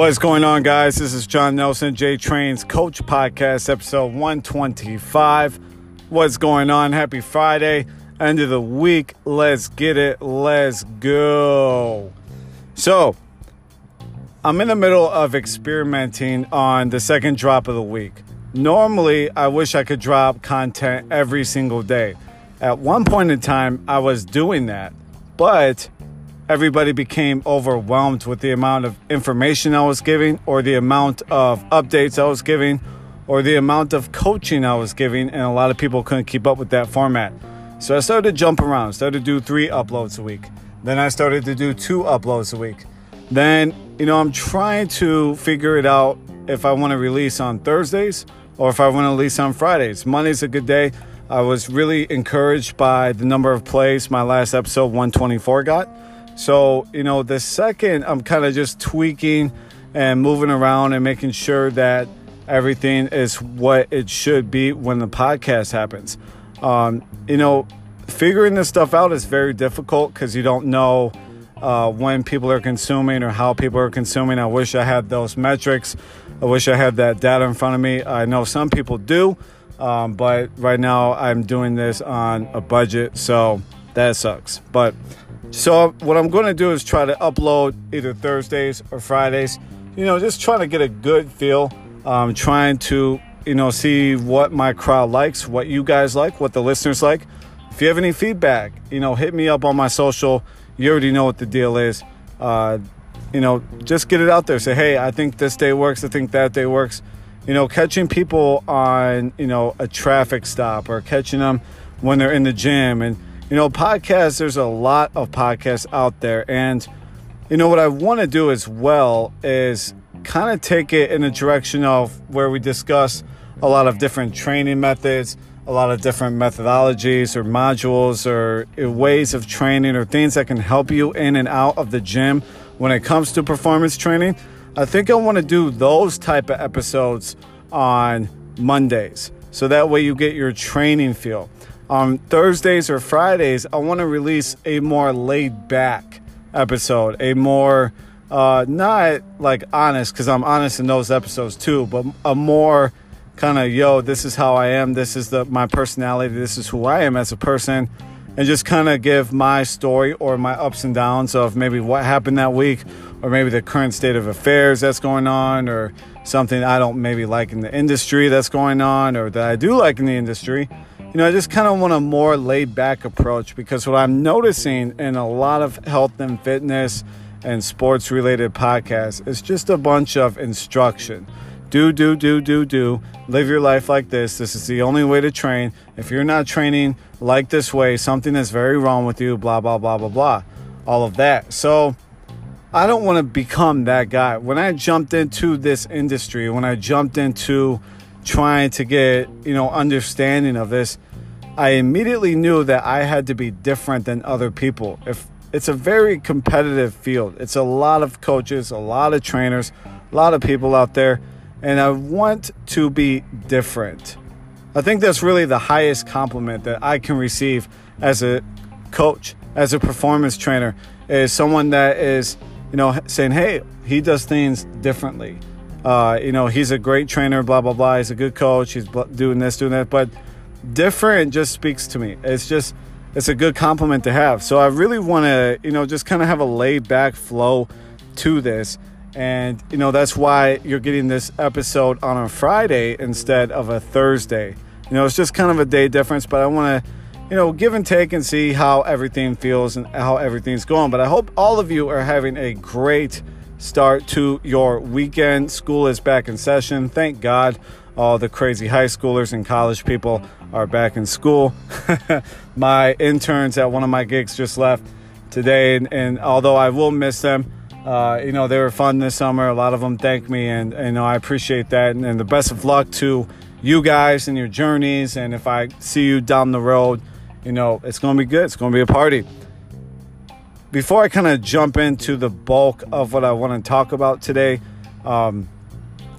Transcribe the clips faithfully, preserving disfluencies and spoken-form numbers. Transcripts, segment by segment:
What's going on, guys? This is John Nelson, JTrains Coach Podcast, episode one twenty-five. What's going on? Happy Friday, end of the week. Let's get it. Let's go. So, I'm in the middle of experimenting on the second drop of the week. Normally, I wish I could drop content every single day. At one point in time, I was doing that, but everybody became overwhelmed with the amount of information I was giving, or the amount of updates I was giving, or the amount of coaching I was giving, and a lot of people couldn't keep up with that format. So I started to jump around, started to do three uploads a week. Then I started to do two uploads a week. Then, you know, I'm trying to figure it out if I want to release on Thursdays or if I want to release on Fridays. Monday's a good day. I was really encouraged by the number of plays my last episode one twenty-four got. So, you know, the second I'm kind of just tweaking and moving around and making sure that everything is what it should be when the podcast happens. Um, you know, figuring this stuff out is very difficult because you don't know uh, when people are consuming or how people are consuming. I wish I had those metrics. I wish I had that data in front of me. I know some people do, um, but right now I'm doing this on a budget, so that sucks. But so what I'm going to do is try to upload either Thursdays or Fridays, you know, just trying to get a good feel, um, trying to, you know, see what my crowd likes, what you guys like, what the listeners like. If you have any feedback, you know, hit me up on my social. You already know what the deal is. Uh, you know, just get it out there. Say, hey, I think this day works. I think that day works. You know, catching people on, you know, a traffic stop, or catching them when they're in the gym. And you know, podcasts, there's a lot of podcasts out there. And, you know, what I want to do as well is kind of take it in the direction of where we discuss a lot of different training methods, a lot of different methodologies or modules or ways of training or things that can help you in and out of the gym when it comes to performance training. I think I want to do those type of episodes on Mondays, so that way you get your training feel. On Thursdays or Fridays, I want to release a more laid-back episode, a more, uh, not like honest, because I'm honest in those episodes too, but a more kind of, yo, this is how I am, this is the my personality, this is who I am as a person, and just kind of give my story or my ups and downs of maybe what happened that week, or maybe the current state of affairs that's going on, or something I don't maybe like in the industry that's going on, or that I do like in the industry. You know, I just kind of want a more laid-back approach, because what I'm noticing in a lot of health and fitness and sports-related podcasts is just a bunch of instruction. Do, do, do, do, do. Live your life like this. This is the only way to train. If you're not training like this way, something is very wrong with you, blah, blah, blah, blah, blah. All of that. So I don't want to become that guy. When I jumped into this industry, when I jumped into trying to get, you know, understanding of this, I immediately knew that I had to be different than other people. If it's a very competitive field, it's a lot of coaches, a lot of trainers, a lot of people out there, and I want to be different. I think that's really the highest compliment that I can receive as a coach, as a performance trainer, is someone that is, you know, saying, hey, he does things differently. Uh, you know, he's a great trainer, blah, blah, blah. He's a good coach. He's doing this, doing that. But different just speaks to me. It's just, it's a good compliment to have. So I really want to, you know, just kind of have a laid back flow to this. And, you know, that's why you're getting this episode on a Friday instead of a Thursday. You know, it's just kind of a day difference, but I want to, you know, give and take and see how everything feels and how everything's going. But I hope all of you are having a great start to your weekend. School is back in session. Thank God all the crazy high schoolers and college people are back in school. My interns at one of my gigs just left today, and, and although I will miss them, uh, you know, they were fun this summer. A lot of them thanked me, and, and you know, I appreciate that. And, and the best of luck to you guys and your journeys. And if I see you down the road, you know, it's going to be good. It's going to be a party. Before I kind of jump into the bulk of what I want to talk about today, um,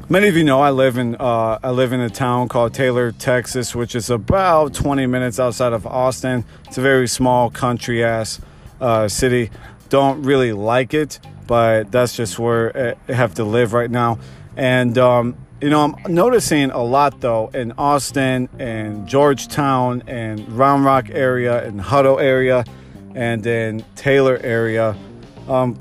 many of you know I live in uh, I live in a town called Taylor, Texas, which is about twenty minutes outside of Austin. It's a very small country-ass uh, city. Don't really like it. but that's just where I have to live right now. And, um, you know, I'm noticing a lot, though, in Austin and Georgetown and Round Rock area and Hutto area and in Taylor area. Um,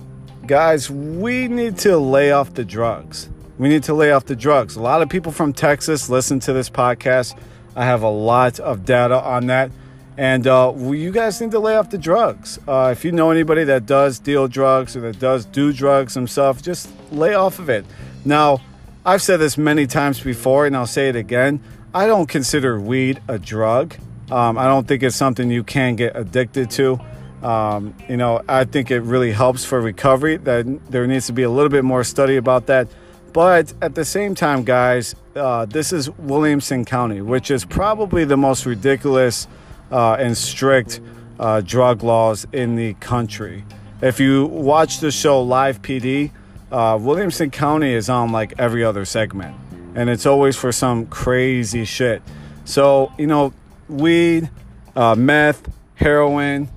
guys, we need to lay off the drugs. We need to lay off the drugs. A lot of people from Texas listen to this podcast. I have a lot of data on that. And uh, you guys need to lay off the drugs. Uh, if you know anybody that does deal drugs or that does do drugs themselves, just lay off of it. Now, I've said this many times before, and I'll say it again. I don't consider weed a drug. Um, I don't think it's something you can get addicted to. Um, you know, I think it really helps for recovery. That there needs to be a little bit more study about that. But at the same time, guys, uh, this is Williamson County, which is probably the most ridiculous uh, and strict uh, drug laws in the country. If you watch the show Live P D, Uh, Williamson County is on like every other segment, and it's always for some crazy shit. So, you know, weed, uh, meth, heroin,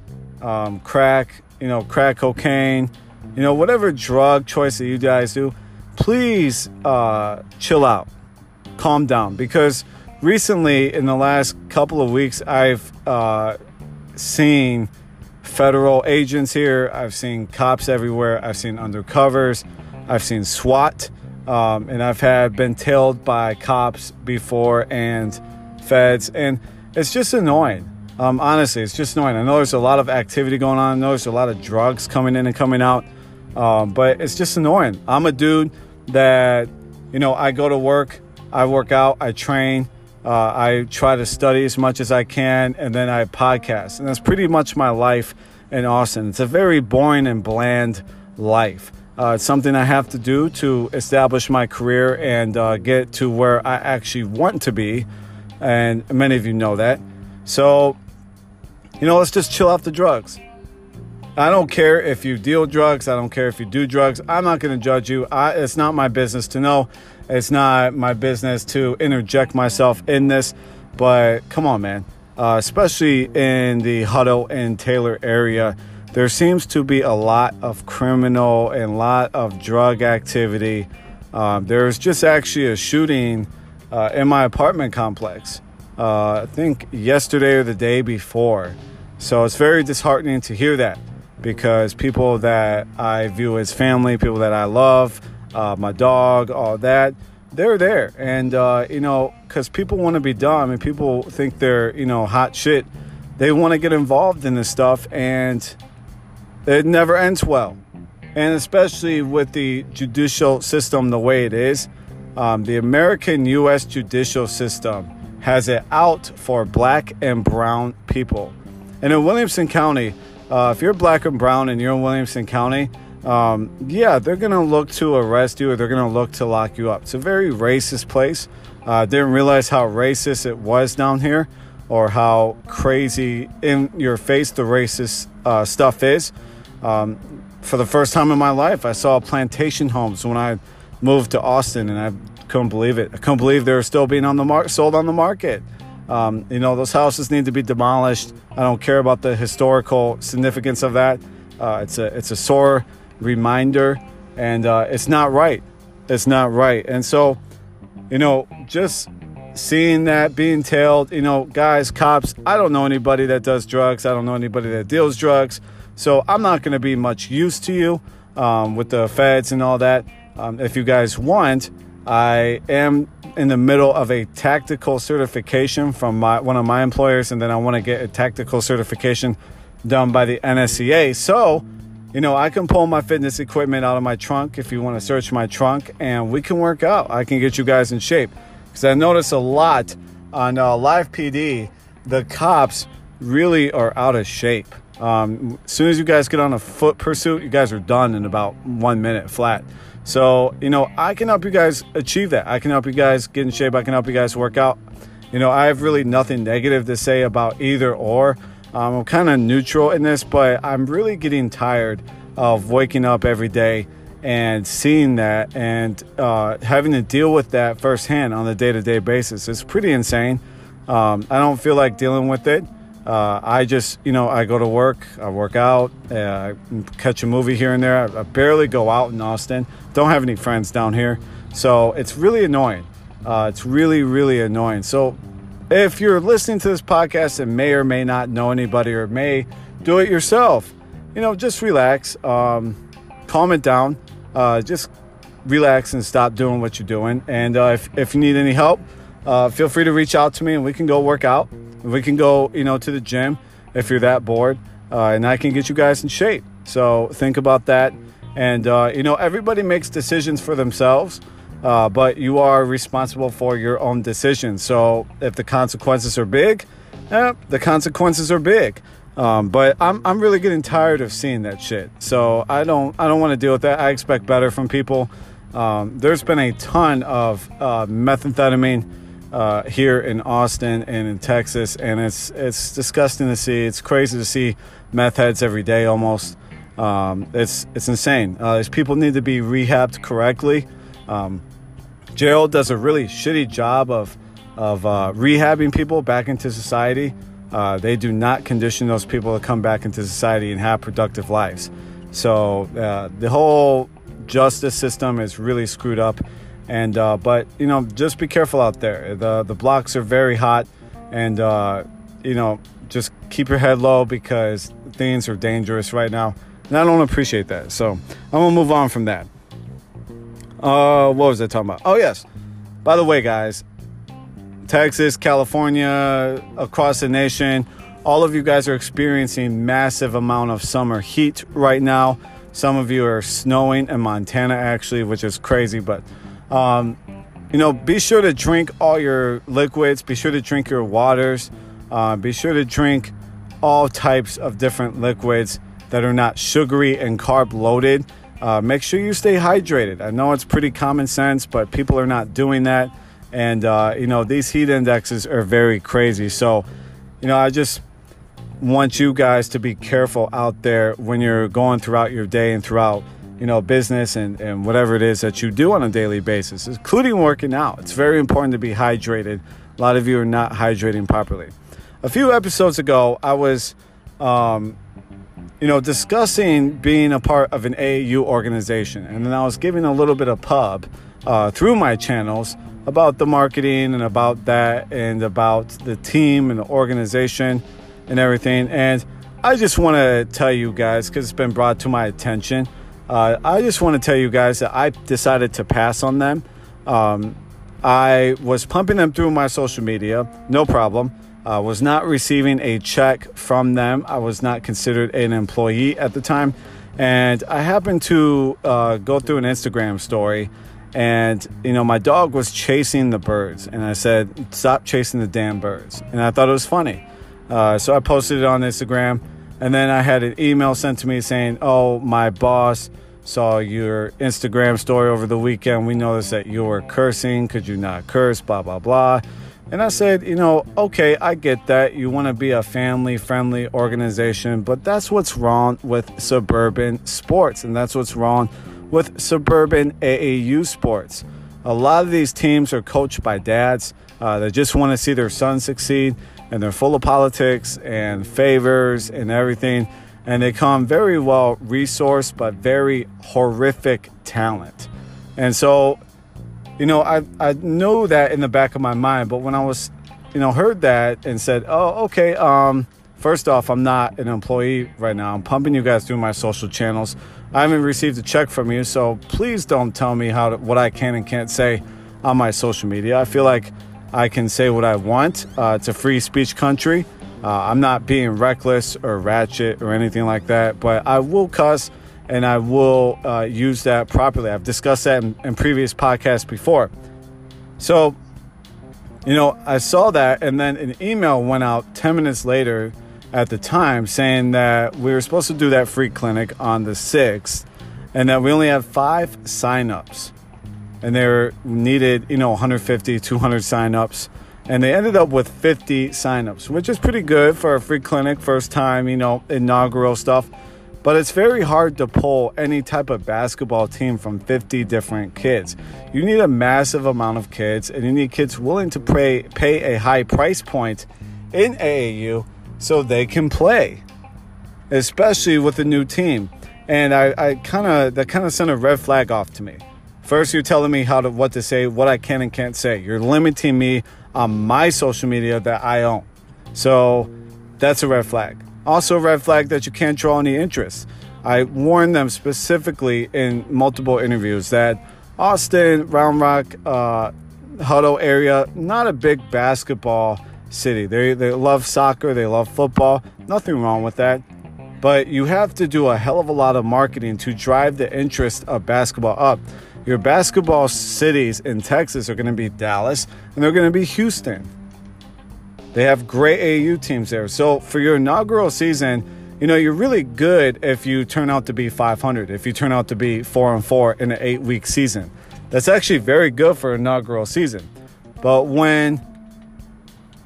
um, crack, you know, crack cocaine, you know, whatever drug choice that you guys do, please uh, chill out, calm down. Because recently, in the last couple of weeks, I've uh, seen federal agents here. I've seen cops everywhere. I've seen undercovers. I've seen SWAT, um, and I've had been tailed by cops before and feds, and it's just annoying. Um, honestly, it's just annoying. I know there's a lot of activity going on. I know there's a lot of drugs coming in and coming out, um, but it's just annoying. I'm a dude that, you know, I go to work, I work out, I train, uh, I try to study as much as I can, and then I podcast, and that's pretty much my life in Austin. It's a very boring and bland life. Uh, it's something I have to do to establish my career and uh, get to where I actually want to be. And many of you know that. So, you know, let's just chill off the drugs. I don't care if you deal drugs. I don't care if you do drugs. I'm not going to judge you. I, it's not my business to know. It's not my business to interject myself in this. But come on, man. Uh, especially in the Hutto and Taylor area, there seems to be a lot of criminal and a lot of drug activity. Um, there's just actually a shooting uh, in my apartment complex, uh, I think yesterday or the day before. So it's very disheartening to hear that, because people that I view as family, people that I love, uh, my dog, all that, they're there. And, uh, you know, because people want to be dumb and people think they're, you know, hot shit. They want to get involved in this stuff, and it never ends well. And especially with the judicial system the way it is, um, the American U S judicial system has it out for black and brown people. And in Williamson County, uh, if you're black and brown and you're in Williamson County, um, yeah, they're going to look to arrest you, or they're going to look to lock you up. It's a very racist place. I uh, didn't realize how racist it was down here, or how crazy in your face the racist uh, stuff is. Um, for the first time in my life, I saw plantation homes when I moved to Austin, and I couldn't believe it. I couldn't believe they were still being on the mar- sold on the market. Um, you know, those houses need to be demolished. I don't care about the historical significance of that. Uh, it's a it's a sore reminder, and uh, it's not right. It's not right. And so, you know, just seeing that, being tailed, you know, guys, cops, I don't know anybody that does drugs. I don't know anybody that deals drugs. So I'm not going to be much use to you um, with the feds and all that. Um, if you guys want, I am in the middle of a tactical certification from my, one of my employers. And then I want to get a tactical certification done by the N S C A. So, you know, I can pull my fitness equipment out of my trunk if you want to search my trunk, and we can work out. I can get you guys in shape. Because I notice a lot on uh, Live P D, the cops really are out of shape. Um, as soon as you guys get on a foot pursuit, you guys are done in about one minute flat. So, you know, I can help you guys achieve that. I can help you guys get in shape. I can help you guys work out. You know, I have really nothing negative to say about either or. Um, I'm kind of neutral in this, but I'm really getting tired of waking up every day and seeing that, and uh, having to deal with that firsthand on a day-to-day basis. It's pretty insane. Um, I don't feel like dealing with it. Uh, I just, you know, I go to work, I work out, uh, I catch a movie here and there. I, I barely go out in Austin. Don't have any friends down here. So it's really annoying. Uh, it's really, really annoying. So if you're listening to this podcast and may or may not know anybody or may do it yourself, you know, just relax, um, calm it down, uh, just relax and stop doing what you're doing. And uh, if, if you need any help, uh, feel free to reach out to me and we can go work out. We can go, you know, to the gym if you're that bored, uh, and I can get you guys in shape. So think about that. And, uh, you know, everybody makes decisions for themselves, uh, but you are responsible for your own decisions. So if the consequences are big, eh, the consequences are big. Um, but I'm I'm really getting tired of seeing that shit. So I don't I don't want to deal with that. I expect better from people. Um, there's been a ton of uh, methamphetamine Uh, here in Austin and in Texas, and it's it's disgusting to see. It's crazy to see meth heads every day almost. Um, it's it's insane. Uh, these people need to be rehabbed correctly. Um, jail does a really shitty job of of uh, rehabbing people back into society. Uh, they do not condition those people to come back into society and have productive lives. So uh, the whole justice system is really screwed up. And, uh, but, you know, just be careful out there. The the blocks are very hot, and, uh, you know, just keep your head low because things are dangerous right now. And I don't appreciate that. So I'm going to move on from that. Uh, what was I talking about? Oh, yes. By the way, guys, Texas, California, across the nation, all of you guys are experiencing massive amount of summer heat right now. Some of you are snowing in Montana, actually, which is crazy, but... Um, you know, be sure to drink all your liquids. Be sure to drink your waters. Uh, be sure to drink all types of different liquids that are not sugary and carb loaded. Uh, make sure you stay hydrated. I know it's pretty common sense, but people are not doing that. And, uh, you know, these heat indexes are very crazy. So, you know, I just want you guys to be careful out there when you're going throughout your day and throughout you know, business and, and whatever it is that you do on a daily basis, including working out. It's very important to be hydrated. A lot of you are not hydrating properly. A few episodes ago, I was, um, you know, discussing being a part of an A A U organization. And then I was giving a little bit of pub uh, through my channels about the marketing and about that and about the team and the organization and everything. And I just want to tell you guys, because it's been brought to my attention, Uh, I just want to tell you guys that I decided to pass on them. Um, I was pumping them through my social media, no problem. I was not receiving a check from them. I was not considered an employee at the time. And I happened to uh, go through an Instagram story. And, you know, my dog was chasing the birds. And I said, stop chasing the damn birds. And I thought it was funny. Uh, so I posted it on Instagram. And then I had an email sent to me saying, oh, my boss saw your Instagram story over the weekend. We noticed that you were cursing. Could you not curse? Blah, blah, blah. And I said, you know, okay, I get that. You want to be a family-friendly organization, but that's what's wrong with suburban sports. And that's what's wrong with suburban A A U sports. A lot of these teams are coached by dads uh, that just want to see their son succeed. And they're full of politics and favors and everything. And they come very well resourced, but very horrific talent. And so, you know, I, I know that in the back of my mind. But when I was, you know, heard that and said, oh, okay, um, first off, I'm not an employee right now. I'm pumping you guys through my social channels. I haven't received a check from you. So please don't tell me how to, what I can and can't say on my social media. I feel like I can say what I want. Uh, it's a free speech country. Uh, I'm not being reckless or ratchet or anything like that, but I will cuss and I will uh, use that properly. I've discussed that in, in previous podcasts before. So, you know, I saw that, and then an email went out ten minutes later at the time saying that we were supposed to do that free clinic on the sixth and that we only have five signups. And they needed, you know, one hundred fifty, two hundred signups. And they ended up with fifty signups, which is pretty good for a free clinic, first time, you know, inaugural stuff. But it's very hard to pull any type of basketball team from fifty different kids. You need a massive amount of kids, and you need kids willing to pay, pay a high price point in A A U so they can play, especially with a new team. And I, I kind of that kind of sent a red flag off to me. First, you're telling me how to what to say, what I can and can't say. You're limiting me on my social media that I own. So that's a red flag. Also a red flag that you can't draw any interest. I warned them specifically in multiple interviews that Austin, Round Rock, uh, Hutto area, not a big basketball city. They, they love soccer. They love football. Nothing wrong with that. But you have to do a hell of a lot of marketing to drive the interest of basketball up. Your basketball cities in Texas are going to be Dallas, and they're going to be Houston. They have great A A U teams there. So for your inaugural season, you know, you're really good if you turn out to be five hundred, if you turn out to be four and four in an eight-week season. That's actually very good for inaugural season. But when,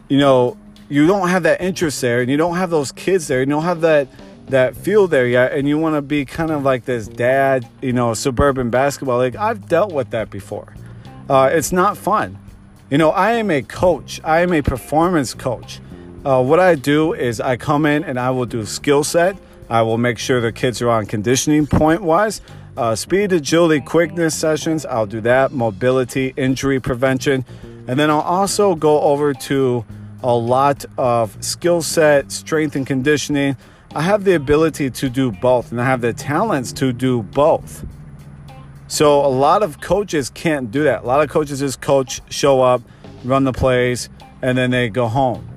you know, you don't have that interest there, and you don't have those kids there, you don't have that that field there yet, and you want to be kind of like this dad, you know, suburban basketball league. I've dealt with that before. Uh, it's not fun. You know, I am a coach. I am a performance coach. Uh, what I do is I come in and I will do skill set. I will make sure the kids are on conditioning point-wise. Uh, speed, agility, quickness sessions, I'll do that. Mobility, injury prevention. And then I'll also go over to a lot of skill set, strength and conditioning. I have the ability to do both, and I have the talents to do both. So a lot of coaches can't do that. A lot of coaches just coach, show up, run the plays, and then they go home.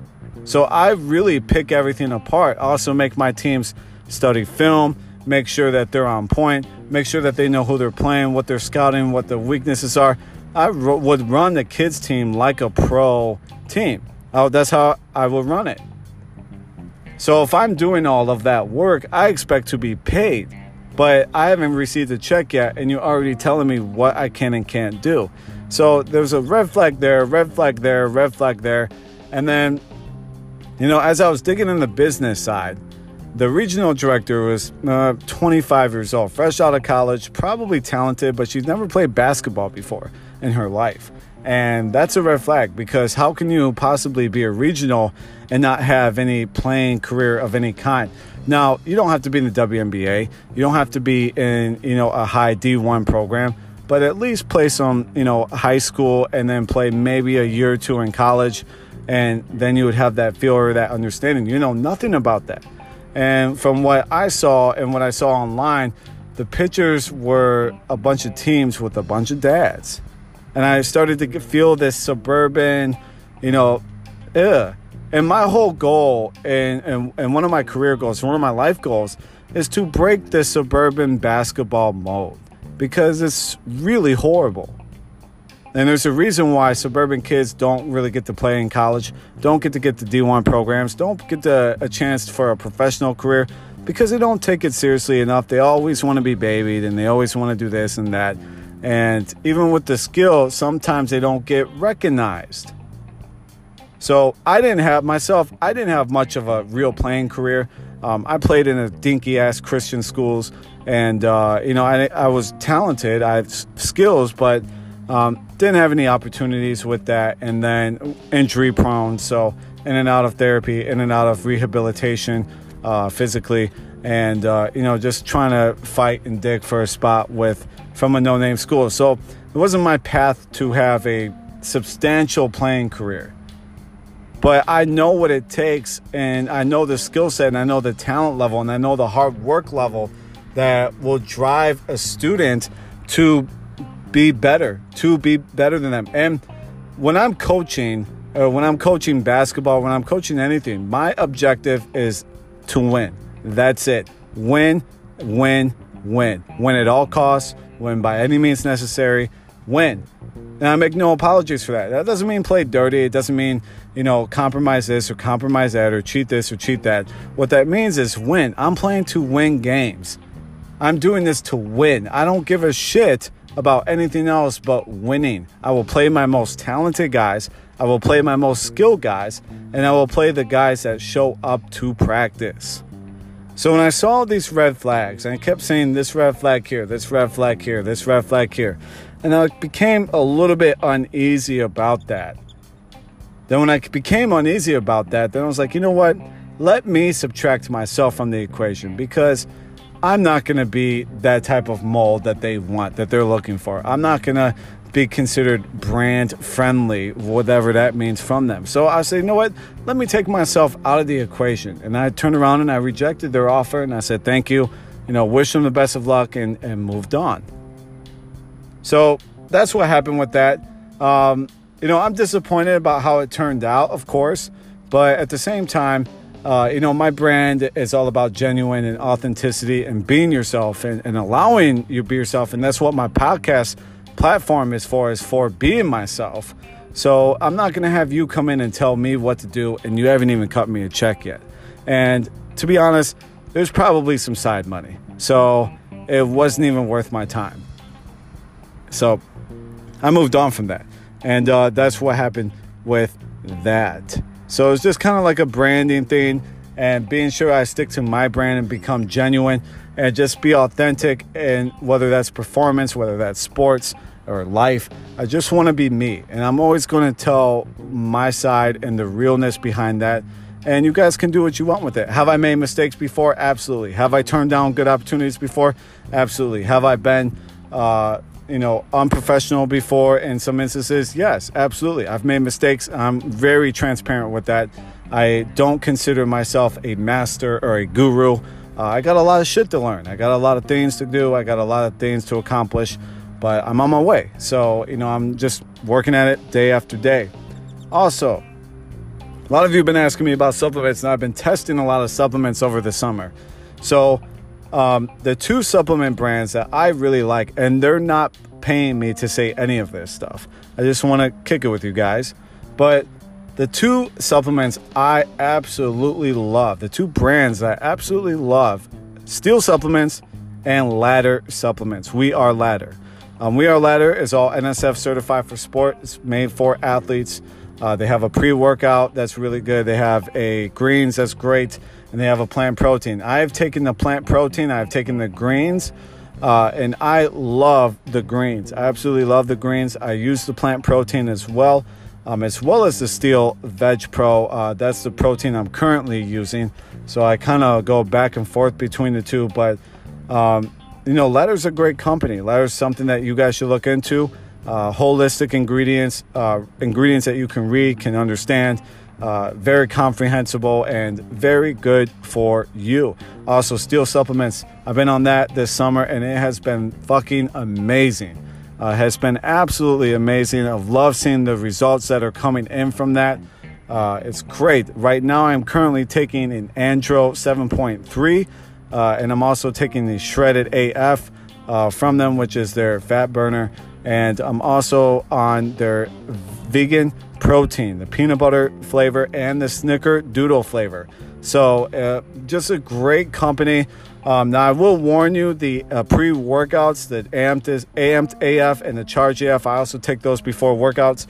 So I really pick everything apart. I also make my teams study film, make sure that they're on point, make sure that they know who they're playing, what they're scouting, what the weaknesses are. I r- would run the kids' team like a pro team. Oh, that's how I would run it. So if I'm doing all of that work, I expect to be paid, but I haven't received a check yet, and you're already telling me what I can and can't do. So there's a red flag there, red flag there, red flag there. And then, you know, as I was digging in the business side, the regional director was uh, twenty-five years old, fresh out of college, probably talented, but she's never played basketball before in her life. And that's a red flag, because how can you possibly be a regional and not have any playing career of any kind? Now, you don't have to be in the W N B A. You don't have to be in, you know, a high D one program, but at least play some, you know, high school, and then play maybe a year or two in college. And then you would have that feel or that understanding. You know nothing about that. And from what I saw and what I saw online, the pictures were a bunch of teams with a bunch of dads. And I started to feel this suburban, you know, ugh. And my whole goal and, and, and one of my career goals, one of my life goals, is to break this suburban basketball mold, because it's really horrible. And there's a reason why suburban kids don't really get to play in college, don't get to get to D one programs, don't get to a chance for a professional career, because they don't take it seriously enough. They always want to be babied, and they always want to do this and that. And even with the skill, sometimes they don't get recognized. So I didn't have myself, I didn't have much of a real playing career. Um, I played in a dinky ass Christian schools, and, uh, you know, I, I was talented. I had skills, but um, didn't have any opportunities with that. And then injury prone. So in and out of therapy, in and out of rehabilitation, uh, physically. And, uh, you know, just trying to fight and dig for a spot with from a no-name school. So it wasn't my path to have a substantial playing career. But I know what it takes, and I know the skill set, and I know the talent level, and I know the hard work level that will drive a student to be better, to be better than them. And when I'm coaching, or when I'm coaching basketball, when I'm coaching anything, my objective is to win. That's it. Win, win, win. Win at all costs. Win by any means necessary. Win. And I make no apologies for that. That doesn't mean play dirty. It doesn't mean, you know, compromise this or compromise that or cheat this or cheat that. What that means is win. I'm playing to win games. I'm doing this to win. I don't give a shit about anything else but winning. I will play my most talented guys. I will play my most skilled guys. And I will play the guys that show up to practice. So when I saw these red flags, and I kept saying this red flag here, this red flag here, this red flag here, and I became a little bit uneasy about that. Then when I became uneasy about that, then I was like, you know what? let me subtract myself from the equation, because I'm not going to be that type of mold that they want, that they're looking for. I'm not going to be considered brand friendly, whatever that means from them. So I said, you know what? Let me take myself out of the equation. And I turned around and I rejected their offer. And I said, thank you. You know, wish them the best of luck, and, and moved on. So that's what happened with that. Um, you know, I'm disappointed about how it turned out, of course. But at the same time, Uh, you know, my brand is all about genuine and authenticity and being yourself, and, and allowing you to be yourself. And that's what my podcast platform is for, is for being myself. So I'm not going to have you come in and tell me what to do, and you haven't even cut me a check yet. And to be honest, there's probably some side money. So it wasn't even worth my time. So I moved on from that. And uh, that's what happened with that. So it's just kind of like a branding thing, and being sure I stick to my brand and become genuine and just be authentic. And whether that's performance, whether that's sports or life, I just want to be me. And I'm always going to tell my side and the realness behind that. And you guys can do what you want with it. Have I made mistakes before? Absolutely. Have I turned down good opportunities before? Absolutely. Have I been, uh, you know, unprofessional before in some instances? Yes, absolutely. I've made mistakes. I'm very transparent with that. I don't consider myself a master or a guru. Uh, I got a lot of shit to learn. I got a lot of things to do. I got a lot of things to accomplish, but I'm on my way. So, you know, I'm just working at it day after day. Also, a lot of you have been asking me about supplements, and I've been testing a lot of supplements over the summer. So, Um, the two supplement brands that I really like, and they're not paying me to say any of this stuff, I just want to kick it with you guys. But the two supplements I absolutely love, the two brands that I absolutely love, Steel Supplements and Ladder Supplements. We Are Ladder. Um, We Are Ladder is all N S F certified for sport. It's made for athletes. Uh, they have a pre-workout that's really good. They have a greens that's great. And they have a plant protein. I've taken the plant protein. I've taken the greens. Uh, and I love the greens. I absolutely love the greens. I use the plant protein as well. Um, as well as the Steel Veg Pro. Uh, that's the protein I'm currently using. So I kind of go back and forth between the two. But, um, you know, Ladder's a great company. Ladder's something that you guys should look into. Uh, holistic ingredients, uh, ingredients that you can read, can understand, uh, very comprehensible and very good for you. Also, Steel Supplements, I've been on that this summer, and it has been fucking amazing. Uh, has been absolutely amazing. I've loved seeing the results that are coming in from that. Uh, it's great. Right now, I'm currently taking an Andro seven point three, uh, and I'm also taking the Shredded A F uh, from them, which is their fat burner. And I'm also on their vegan protein, the peanut butter flavor and the snickerdoodle flavor. So uh, just a great company. Um, now, I will warn you, the uh, pre-workouts, the Ampt A F and the Charge A F, I also take those before workouts.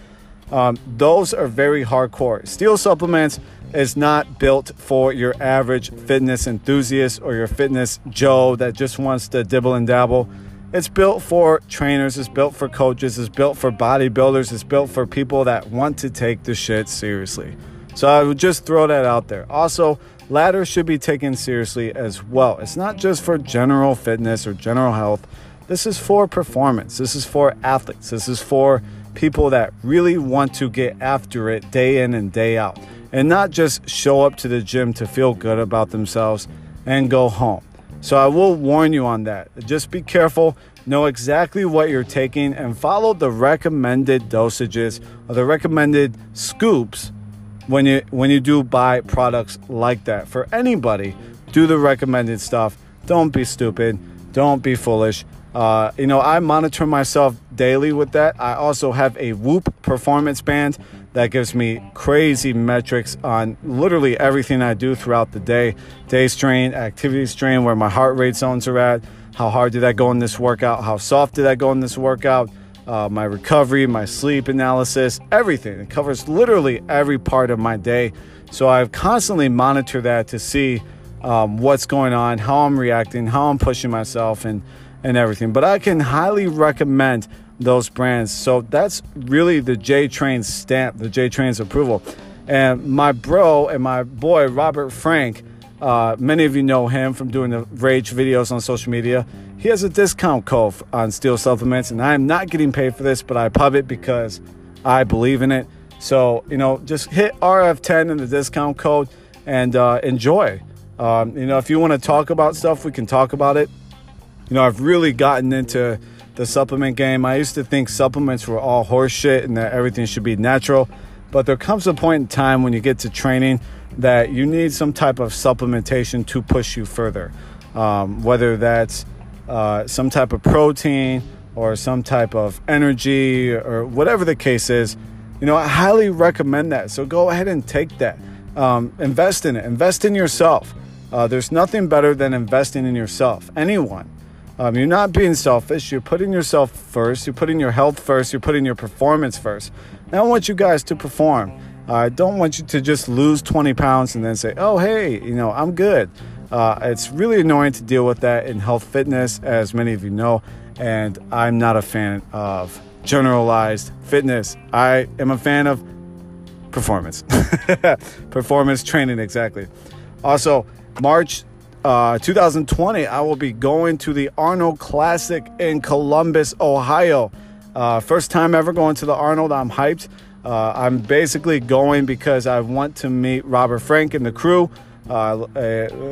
Um, those are very hardcore. Steel Supplements is not built for your average fitness enthusiast or your fitness Joe that just wants to dibble and dabble. It's built for trainers, it's built for coaches, it's built for bodybuilders, it's built for people that want to take the shit seriously. So I would just throw that out there. Also, Ladder should be taken seriously as well. It's not just for general fitness or general health. This is for performance. This is for athletes. This is for people that really want to get after it day in and day out. And not just show up to the gym to feel good about themselves and go home. So I will warn you on that. Just be careful. Know exactly what you're taking and follow the recommended dosages or the recommended scoops when you when you do buy products like that. For anybody, do the recommended stuff. Don't be stupid. Don't be foolish. Uh, you know, I monitor myself daily with that. I also have a Whoop performance band that gives me crazy metrics on literally everything I do throughout the day. Day strain, activity strain, where my heart rate zones are at, how hard did I go in this workout, how soft did I go in this workout, uh, my recovery, my sleep analysis, everything. It covers literally every part of my day. So I've constantly monitored that to see um, what's going on, how I'm reacting, how I'm pushing myself, and and everything. But I can highly recommend those brands. So that's really the JTrains stamp, the JTrains approval. And my bro and my boy, Robert Frank, uh, many of you know him from doing the rage videos on social media. He has a discount code on Steel Supplements, and I am not getting paid for this, but I pub it because I believe in it. So, you know, just hit R F ten in the discount code and uh, enjoy. Um, you know, if you want to talk about stuff, we can talk about it. You know, I've really gotten into the supplement game. I used to think supplements were all horse shit and that everything should be natural. But there comes a point in time when you get to training that you need some type of supplementation to push you further. Um, whether that's uh, some type of protein or some type of energy or whatever the case is, you know, I highly recommend that. So go ahead and take that. Um, invest in it. Invest in yourself. Uh, there's nothing better than investing in yourself. Anyone. Um, you're not being selfish. You're putting yourself first. You're putting your health first. You're putting your performance first. And I want you guys to perform. Uh, I don't want you to just lose twenty pounds and then say, oh, hey, you know, I'm good. Uh, it's really annoying to deal with that in health fitness, as many of you know. And I'm not a fan of generalized fitness. I am a fan of performance. Performance training, exactly. Also, March Uh, two thousand twenty, I will be going to the Arnold Classic in Columbus, Ohio. Uh, first time ever going to the Arnold. I'm hyped. Uh, I'm basically going because I want to meet Robert Frank and the crew uh,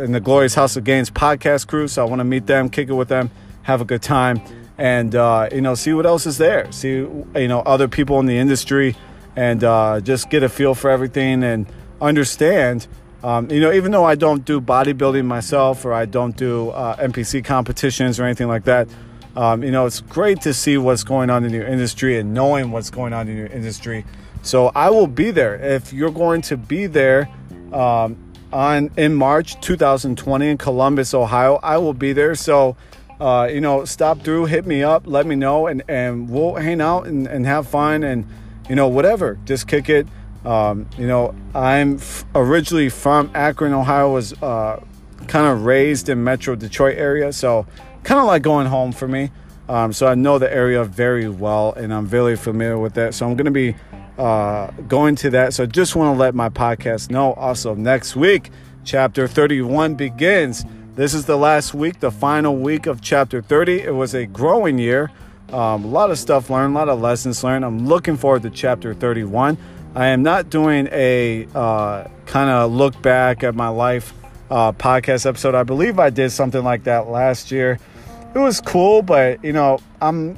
in the Glorious House of Gains podcast crew. So I want to meet them, kick it with them, have a good time, and, uh, you know, see what else is there. See, you know, other people in the industry and uh, just get a feel for everything and understand. Um, you know, even though I don't do bodybuilding myself or I don't do uh, N P C competitions or anything like that, um, you know, it's great to see what's going on in your industry and knowing what's going on in your industry. So I will be there. If you're going to be there um, on in March two thousand twenty in Columbus, Ohio, I will be there. So, uh, you know, stop through, hit me up, let me know, and, and we'll hang out and, and have fun and, you know, whatever. Just kick it. Um, you know, I'm f- originally from Akron, Ohio. Was uh, kind of raised in Metro Detroit area, so kind of like going home for me. Um, so I know the area very well, and I'm very familiar with that. So I'm going to be uh, going to that. So I just want to let my podcast know. Also, next week, Chapter thirty-one begins. This is the last week, the final week of Chapter thirty. It was a growing year. Um, a lot of stuff learned, a lot of lessons learned. I'm looking forward to Chapter thirty-one. I am not doing a uh, kind of look back at my life uh, podcast episode. I believe I did something like that last year. It was cool, but, you know, I'm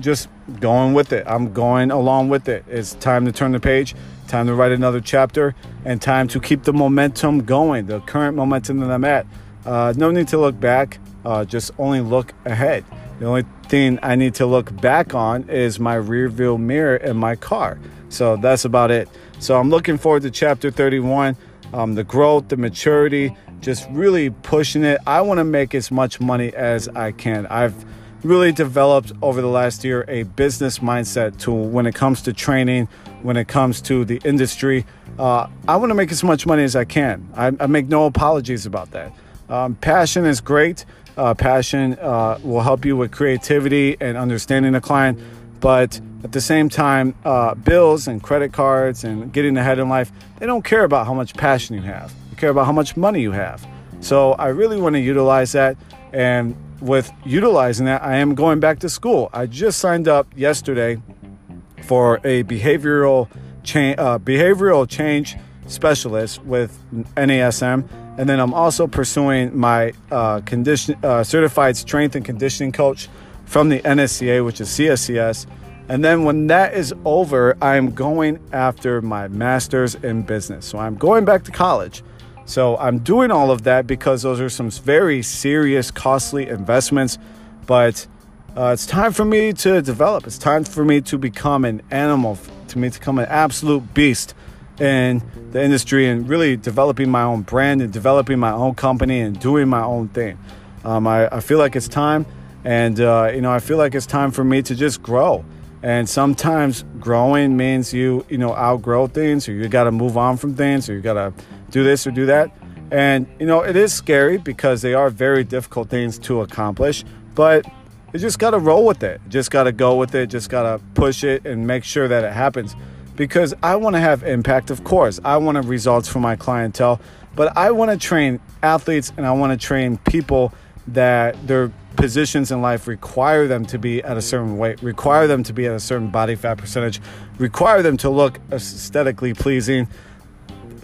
just going with it. I'm going along with it. It's time to turn the page, time to write another chapter, and time to keep the momentum going, the current momentum that I'm at. Uh, no need to look back. Uh, just only look ahead. The only thing I need to look back on is my rearview mirror in my car. So that's about it. So I'm looking forward to Chapter thirty-one, um, the growth, the maturity, just really pushing it. I want to make as much money as I can. I've really developed over the last year a business mindset to when it comes to training, when it comes to the industry. Uh, I want to make as much money as I can. I, I make no apologies about that. Um, passion is great. Uh, passion uh, will help you with creativity and understanding the client. But at the same time, uh, bills and credit cards and getting ahead in life, they don't care about how much passion you have. They care about how much money you have. So I really want to utilize that. And with utilizing that, I am going back to school. I just signed up yesterday for a behavioral, cha- uh, behavioral change specialist with N A S M. And then I'm also pursuing my uh, condition, uh, certified strength and conditioning coach from the N S C A, which is C S C S. And then when that is over, I'm going after my master's in business. So I'm going back to college. So I'm doing all of that because those are some very serious, costly investments. But uh, it's time for me to develop. It's time for me to become an animal, to me to become an absolute beast in the industry and really developing my own brand and developing my own company and doing my own thing. Um, I, I feel like it's time. And, uh, you know, I feel like it's time for me to just grow. And sometimes growing means you, you know, outgrow things or you got to move on from things or you got to do this or do that. And, you know, it is scary because they are very difficult things to accomplish, but you just got to roll with it. Just got to go with it. Just got to push it and make sure that it happens. because I want to have impact. Of course, I want results for my clientele, but I want to train athletes and I want to train people that their positions in life require them to be at a certain weight, require them to be at a certain body fat percentage, require them to look aesthetically pleasing.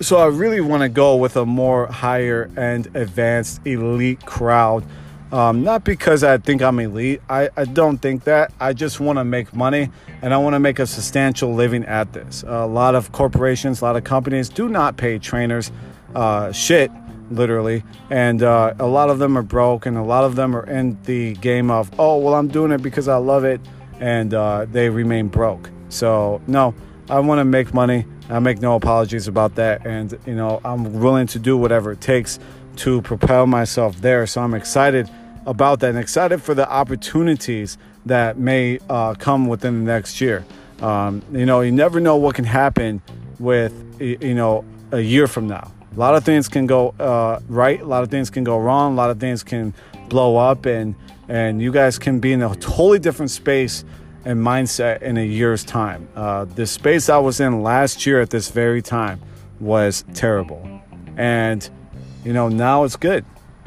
So I really want to go with a more higher end, advanced, elite crowd. Um, not because I think I'm elite. I, I don't think that. I just want to make money, and I want to make a substantial living at this. A lot of corporations, a lot of companies do not pay trainers uh, shit, literally. And uh, a lot of them are broke, and a lot of them are in the game of, oh, well, I'm doing it because I love it, and uh, they remain broke. So, no, I want to make money. I make no apologies about that, and, you know, I'm willing to do whatever it takes to propel myself there. So I'm excited about that and excited for the opportunities that may uh, come within the next year. Um, you know, you never know what can happen with, you know, a year from now. A lot of things can go uh, right. A lot of things can go wrong. A lot of things can blow up, and and you guys can be in a totally different space and mindset in a year's time. Uh, the space I was in last year at this very time was terrible. And, you know, now it's good.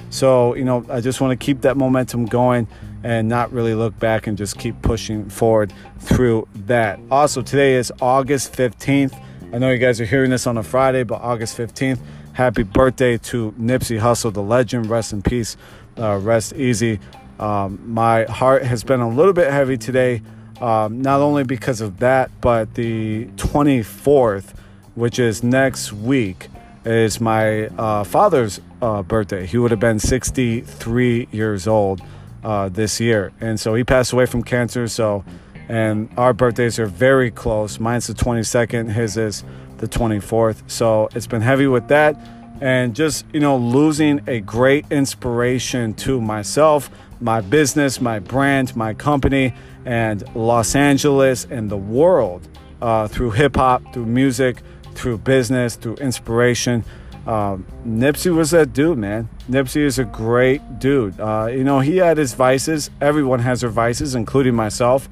So, you know, I just want to keep that momentum going and not really look back and just keep pushing forward through that. Also, today is August fifteenth. I know you guys are hearing this on a Friday, but August fifteenth, happy birthday to Nipsey Hustle, the legend. Rest in peace. Uh, rest easy. Um, my heart has been a little bit heavy today, um, not only because of that, but the twenty-fourth, which is next week, is my uh, father's uh, birthday. He would have been sixty-three years old uh, this year. And so he passed away from cancer. So, and our birthdays are very close. Mine's the twenty-second. His is the twenty-fourth. So it's been heavy with that. And just, you know, losing a great inspiration to myself, my business, my brand, my company, and Los Angeles and the world uh, through hip hop, through music, through business, through inspiration. Um, Nipsey was that dude, man. Nipsey is a great dude. Uh, you know, he had his vices. Everyone has their vices, including myself.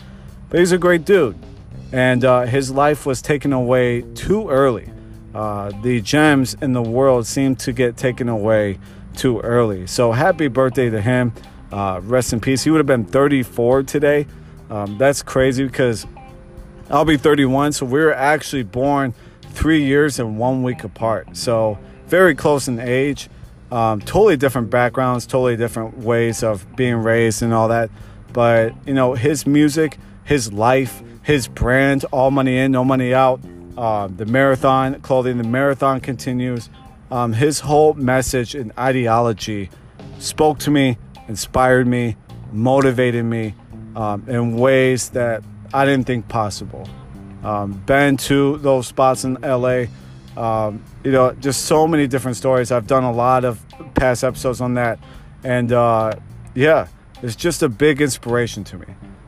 But he's a great dude. And uh, his life was taken away too early. Uh, the gems in the world seem to get taken away too early. So happy birthday to him. Uh, rest in peace. He would have been thirty-four today. Um, that's crazy because I'll be thirty-one. So we were actually born three years and one week apart. So very close in age, um, totally different backgrounds, totally different ways of being raised and all that. But, you know, his music, his life, his brand, all money in, no money out. Uh, the marathon clothing, the marathon continues. Um, his whole message and ideology spoke to me, inspired me, motivated me um, in ways that I didn't think possible. Um, been to those spots in L A, um, you know, just so many different stories. I've done a lot of past episodes on that. And uh, yeah, it's just a big inspiration to me,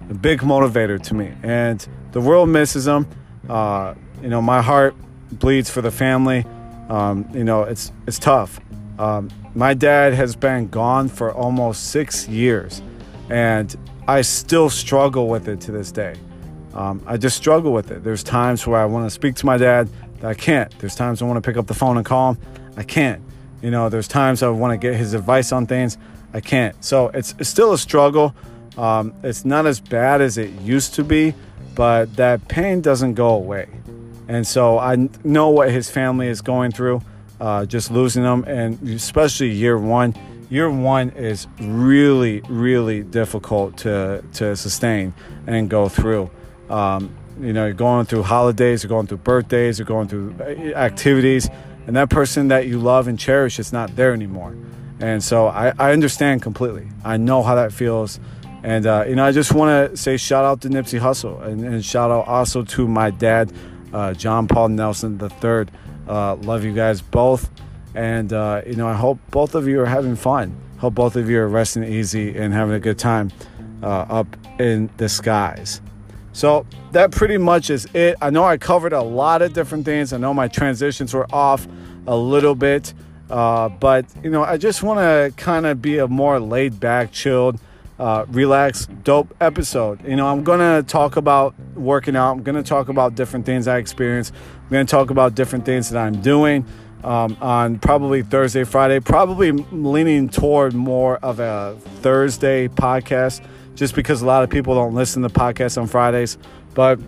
a big motivator to me. And the world misses him. Uh, you know, my heart bleeds for the family. Um, you know, it's, it's tough. Um, my dad has been gone for almost six years, and I still struggle with it to this day. Um, I just struggle with it. There's times where I want to speak to my dad that I can't. There's times I want to pick up the phone and call him. I can't. You know, there's times I want to get his advice on things. I can't. So it's, it's still a struggle. Um, it's not as bad as it used to be, but that pain doesn't go away. And so I know what his family is going through, uh, just losing them, and especially year one. Year one is really, really difficult to, to sustain and go through. Um, you know, you're going through holidays, you're going through birthdays, you're going through activities, and that person that you love and cherish is not there anymore. And so I, I understand completely. I know how that feels. And, uh, you know, I just want to say shout out to Nipsey Hussle, and, and shout out also to my dad, uh, John Paul Nelson the third. Uh, love you guys both. And, uh, you know, I hope both of you are having fun. Hope both of you are resting easy and having a good time uh, up in the skies. So that pretty much is it. I know I covered a lot of different things. I know my transitions were off a little bit. Uh, but, you know, I just want to kind of be a more laid back, chilled uh, relaxed, dope episode. You know, I'm going to talk about working out. I'm going to talk about different things I experienced. I'm going to talk about different things that I'm doing um, on probably Thursday, Friday, probably leaning toward more of a Thursday podcast just because a lot of people don't listen to podcasts on Fridays. But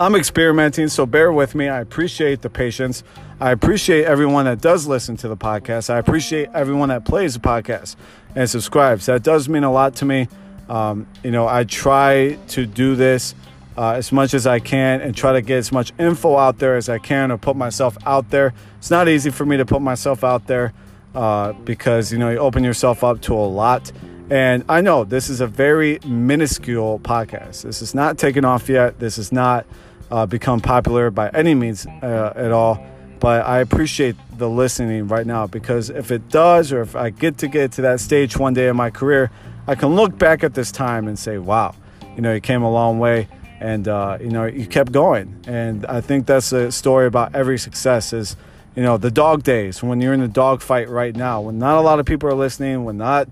I'm experimenting, so bear with me. I appreciate the patience. I appreciate everyone that does listen to the podcast. I appreciate everyone that plays the podcast and subscribes. That does mean a lot to me. Um, you know, I try to do this uh, as much as I can and try to get as much info out there as I can or put myself out there. It's not easy for me to put myself out there uh, because, you know, you open yourself up to a lot. And I know this is a very minuscule podcast. This is not taken off yet. This is not... Uh, become popular by any means uh, at all, but I appreciate the listening right now, because if it does, or if I get to get to that stage one day in my career, I can look back at this time and say, wow, you know, you came a long way, and uh, you know, you kept going. And I think that's the story about every success is, you know, the dog days, when you're in the dog fight right now, when not a lot of people are listening, when not,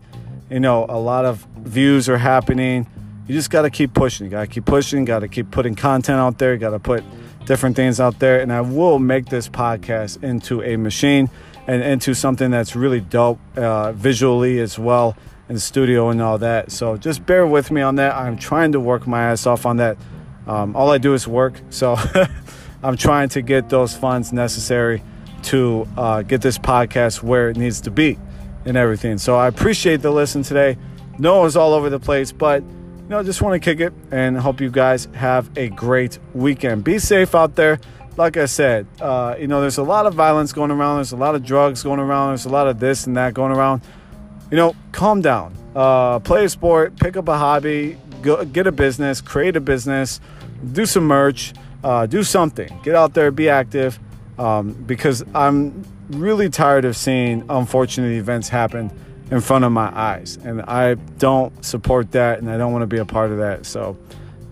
you know, a lot of views are happening. You just got to keep pushing. You got to keep pushing. Got to keep putting content out there. You got to put different things out there. And I will make this podcast into a machine and into something that's really dope uh, visually as well, in studio and all that. So just bear with me on that. I'm trying to work my ass off on that. Um, all I do is work. So I'm trying to get those funds necessary to uh, get this podcast where it needs to be and everything. So I appreciate the listen today. No, it's all over the place, but... No, I just want to kick it and hope you guys have a great weekend. Be safe out there. Like I said, uh, you know, there's a lot of violence going around. There's a lot of drugs going around. There's a lot of this and that going around. You know, calm down. Uh, play a sport. Pick up a hobby. Go, get a business. Create a business. Do some merch. Uh, do something. Get out there. Be active. Um, because I'm really tired of seeing unfortunate events happen in front of my eyes, and I don't support that, and I don't want to be a part of that. So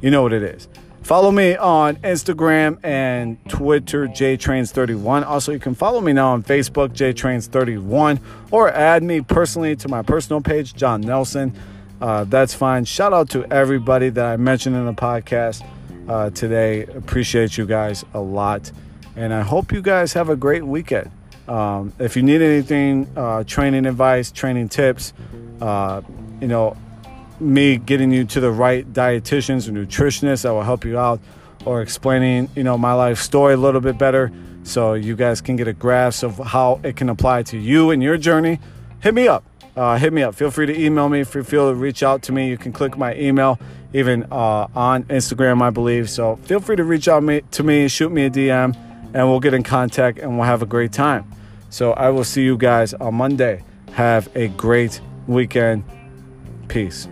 you know what it is. Follow me on Instagram and Twitter, J Trains thirty-one. Also, you can follow me now on Facebook, J Trains thirty-one, or add me personally to my personal page, John Nelson. Uh, that's fine. Shout out to everybody that I mentioned in the podcast uh, today. Appreciate you guys a lot, and I hope you guys have a great weekend. Um, if you need anything, uh, training advice, training tips, uh, you know, me getting you to the right dietitians or nutritionists that will help you out, or explaining, you know, my life story a little bit better so you guys can get a grasp of how it can apply to you and your journey, hit me up. Uh, hit me up. Feel free to email me. Feel free to reach out to me. You can click my email, even uh, on Instagram, I believe. So feel free to reach out me, to me, shoot me a D M, and we'll get in contact and we'll have a great time. So I will see you guys on Monday. Have a great weekend. Peace.